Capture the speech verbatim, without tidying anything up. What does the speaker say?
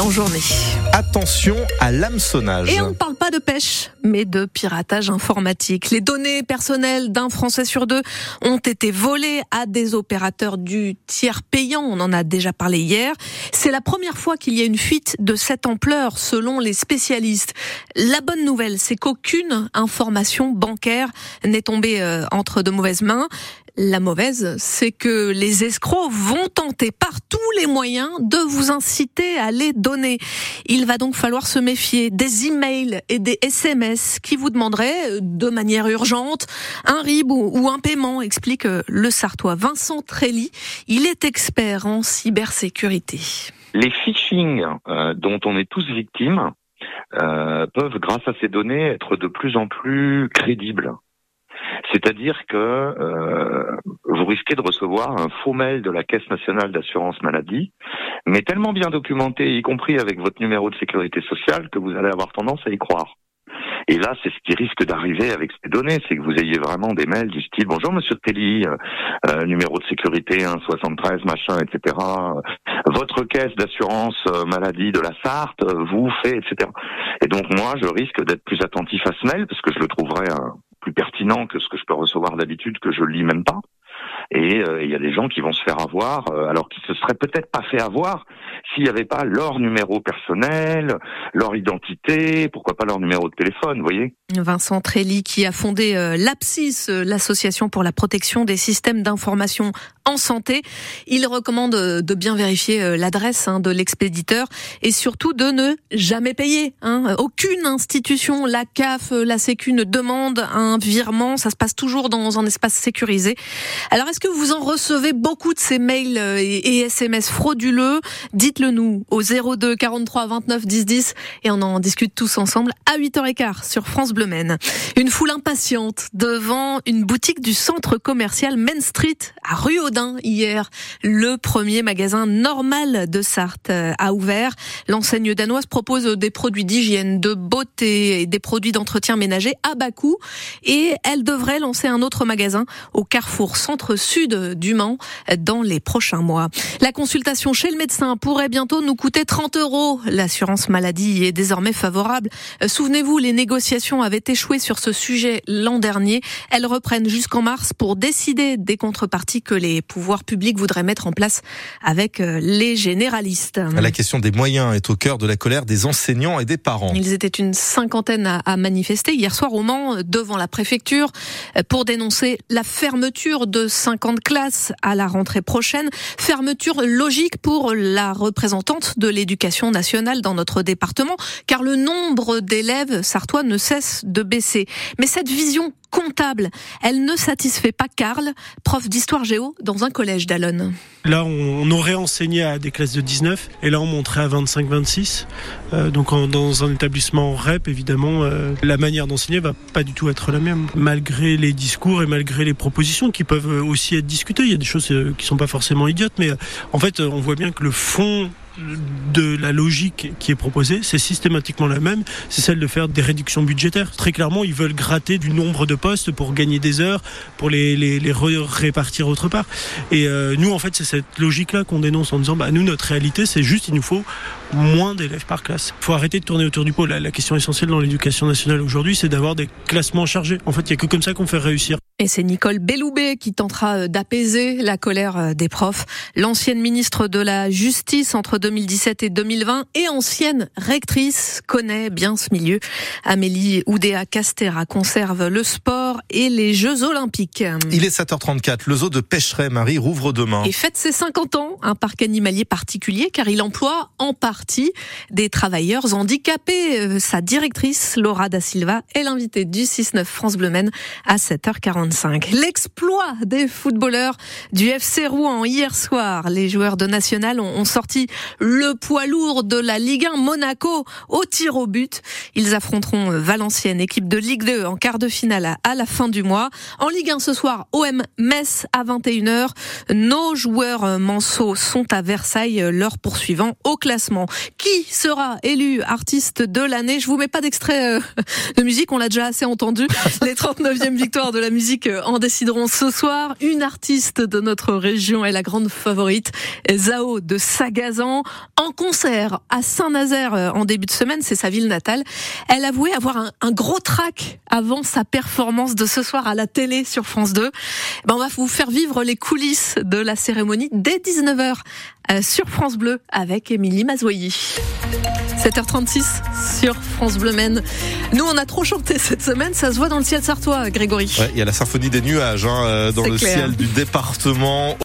en journée. Attention à l'hameçonnage. Et on ne parle pas de pêche, mais de piratage informatique. Les données personnelles d'un Français sur deux ont été volées à des opérateurs du tiers payant. On en a déjà parlé hier. C'est la première fois qu'il y a une fuite de cette ampleur, selon les spécialistes. La bonne nouvelle, c'est qu'aucune information bancaire n'est tombée entre de mauvaises mains. La mauvaise, c'est que les escrocs vont tenter par tous les moyens de vous inciter à les donner. Il va donc falloir se méfier des emails et des S M S qui vous demanderaient de manière urgente un R I B ou un paiement, explique le Sartois Vincent Trély. Il est expert en cybersécurité. Les phishing euh, dont on est tous victimes euh, peuvent, grâce à ces données, être de plus en plus crédibles. C'est-à-dire que euh, vous risquez de recevoir un faux mail de la Caisse nationale d'assurance maladie, mais tellement bien documenté, y compris avec votre numéro de sécurité sociale, que vous allez avoir tendance à y croire. Et là, c'est ce qui risque d'arriver avec ces données, c'est que vous ayez vraiment des mails du style « Bonjour Monsieur Trély, euh, numéro de sécurité un soixante-treize, machin, et cetera. Votre caisse d'assurance maladie de la Sarthe vous fait, et cetera » Et donc moi, je risque d'être plus attentif à ce mail, parce que je le trouverai... Euh, plus pertinent que ce que je peux recevoir d'habitude, que je lis même pas. Et il euh, y a des gens qui vont se faire avoir, euh, alors qu'ils se seraient peut-être pas fait avoir s'il n'y avait pas leur numéro personnel, leur identité, pourquoi pas leur numéro de téléphone, vous voyez. Vincent Trély qui a fondé euh, l'APSIS, euh, l'association pour la protection des systèmes d'information en santé. Il recommande euh, de bien vérifier euh, l'adresse hein, de l'expéditeur et surtout de ne jamais payer. Hein. Aucune institution, la C A F, la Sécu, ne demande un virement. Ça se passe toujours dans un espace sécurisé. Alors, est-ce que vous en recevez beaucoup de ces mails et S M S frauduleux ? Dites-le nous au zéro deux quarante-trois vingt-neuf dix dix et on en discute tous ensemble à huit heures quinze sur France Bleu Maine. Une foule impatiente devant une boutique du centre commercial Main Street à Rue Audin hier. Le premier magasin normal de Sarthe a ouvert. L'enseigne danoise propose des produits d'hygiène, de beauté et des produits d'entretien ménager à bas coût et elle devrait lancer un autre magasin au Carrefour Centre Sud du Mans dans les prochains mois. La consultation chez le médecin pourrait bientôt nous coûter trente euros. L'assurance maladie est désormais favorable. Souvenez-vous, les négociations avaient échoué sur ce sujet l'an dernier. Elles reprennent jusqu'en mars pour décider des contreparties que les pouvoirs publics voudraient mettre en place avec les généralistes. La question des moyens est au cœur de la colère des enseignants et des parents. Ils étaient une cinquantaine à manifester hier soir au Mans devant la préfecture pour dénoncer la fermeture de cinquante classes à la rentrée prochaine. Fermeture logique pour la représentante de l'éducation nationale dans notre département, car le nombre d'élèves sartois ne cesse de baisser. Mais cette vision comptable, elle ne satisfait pas Karl, prof d'histoire géo dans un collège d'Allonne. Là, on aurait enseigné à des classes de dix-neuf et là, on monterait à vingt-cinq vingt-six. Euh, donc, en, dans un établissement R E P, évidemment, euh, la manière d'enseigner va pas du tout être la même. Malgré les discours et malgré les propositions qui peuvent aussi être discutées, il y a des choses qui sont pas forcément idiotes, mais euh, en fait, on voit bien que le fond de la logique qui est proposée, c'est systématiquement la même, c'est celle de faire des réductions budgétaires. Très clairement, ils veulent gratter du nombre de postes pour gagner des heures, pour les, les, les répartir autre part. Et euh, nous, en fait, c'est cette logique-là qu'on dénonce en disant, bah, nous, notre réalité, c'est juste, il nous faut moins d'élèves par classe. Il faut arrêter de tourner autour du pot. La, la question essentielle dans l'éducation nationale aujourd'hui, c'est d'avoir des classements chargés. En fait, il n'y a que comme ça qu'on fait réussir. Et c'est Nicole Belloubet qui tentera d'apaiser la colère des profs. L'ancienne ministre de la Justice entre deux mille dix-sept et deux mille vingt et ancienne rectrice connaît bien ce milieu. Amélie Oudéa-Castéra conserve le sport et les Jeux Olympiques. Il est sept heures trente-quatre, le zoo de Pêcheray, Marie, rouvre demain. Et fête ses cinquante ans, un parc animalier particulier car il emploie en partie des travailleurs handicapés. Sa directrice, Laura Da Silva, est l'invitée du six neuf France Bleu Maine à sept heures quarante-cinq. L'exploit des footballeurs du F C Rouen hier soir. Les joueurs de National ont sorti le poids lourd de la Ligue un, Monaco, au tir au but. Ils affronteront Valenciennes, équipe de Ligue deux, en quart de finale à la fin. fin du mois. En Ligue un ce soir, O M Metz à vingt et une heures. Nos joueurs manceaux sont à Versailles, leur poursuivant au classement. Qui sera élu artiste de l'année ? Je vous mets pas d'extrait euh, de musique, on l'a déjà assez entendu. Les trente-neuvième victoires de la musique en décideront ce soir. Une artiste de notre région est la grande favorite, Zao de Sagazan, en concert à Saint-Nazaire en début de semaine, c'est sa ville natale. Elle avouait avoir un, un gros trac avant sa performance de ce soir à la télé sur France deux. Ben, on va vous faire vivre les coulisses de la cérémonie dès dix-neuf heures sur France Bleu avec Émilie Mazoyi. sept heures trente-six sur France Bleu Maine. Nous, on a trop chanté cette semaine, ça se voit dans le ciel sartois, Grégory. Ouais, il y a la symphonie des nuages hein, dans C'est le clair. Ciel du département.